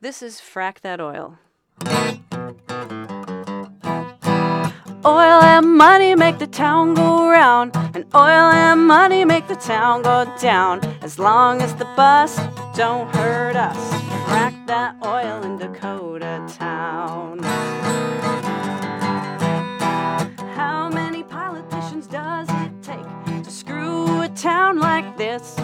This is Frack That Oil. Oil and money make the town go round, and oil and money make the town go down, as long as the bus don't hurt us. Frack that oil in Dakota town. How many politicians does it take to screw a town like this?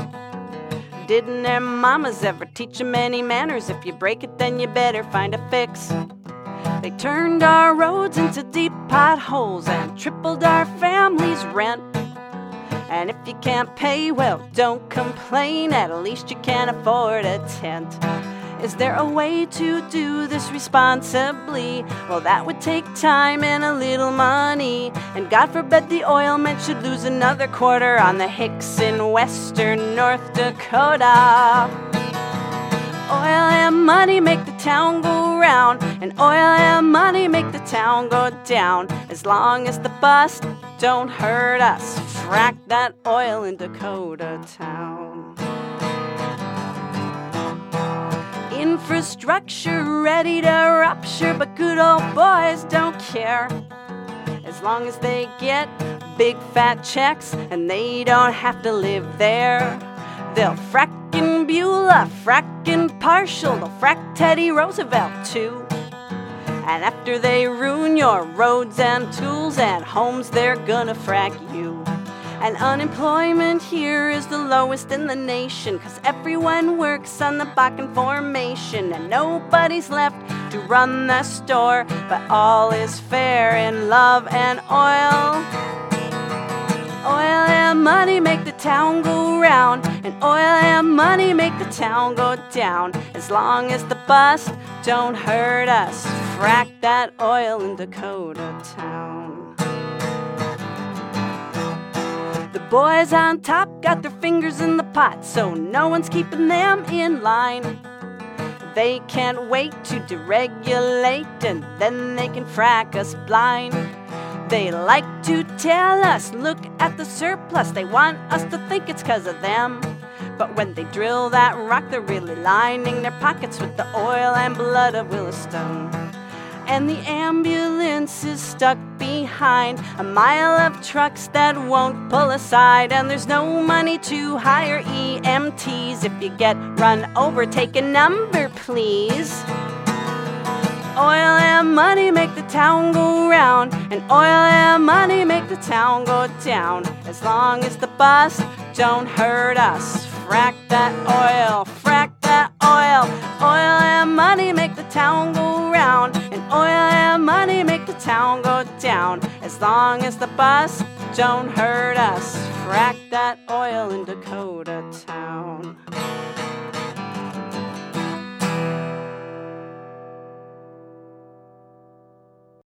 Didn't their mamas ever teach them any manners? If you break it, then you better find a fix. They turned our roads into deep potholes and tripled our family's rent. And if you can't pay, well, don't complain. At least you can afford a tent. Is there a way to do this responsibly? Well, that would take time and a little money. And God forbid the oilmen should lose another quarter on the hicks in western North Dakota. Oil and money make the town go round, and oil and money make the town go down, as long as the bus don't hurt us. Frack that oil in Dakota town. Infrastructure ready to rupture, but good old boys don't care, as long as they get big fat checks and they don't have to live there. They'll frack in Beulah, frack in Parshall, they'll frack Teddy Roosevelt too. And after they ruin your roads and tools and homes, they're gonna frack you. And unemployment here is the lowest in the nation, 'cause everyone works on the Bakken formation, and nobody's left to run the store. But all is fair in love and oil. Oil and money make the town go round, and oil and money make the town go down, as long as the bus don't hurt us. Frack that oil in Dakota town. The boys on top got their fingers in the pot, so no one's keeping them in line. They can't wait to deregulate, and then they can frack us blind. They like to tell us, look at the surplus. They want us to think it's 'cause of them. But when they drill that rock, they're really lining their pockets with the oil and blood of Williston. And the ambulance is stuck behind a mile of trucks that won't pull aside. And there's no money to hire EMTs. If you get run over, take a number, please. Oil and money make the town go round, and oil and money make the town go down, as long as the bus don't hurt us. Frack that oil, frack that oil. Oil and money make the town go round, and oil and money make the town go down, as long as the bus don't hurt us. Frack that oil in Dakota town.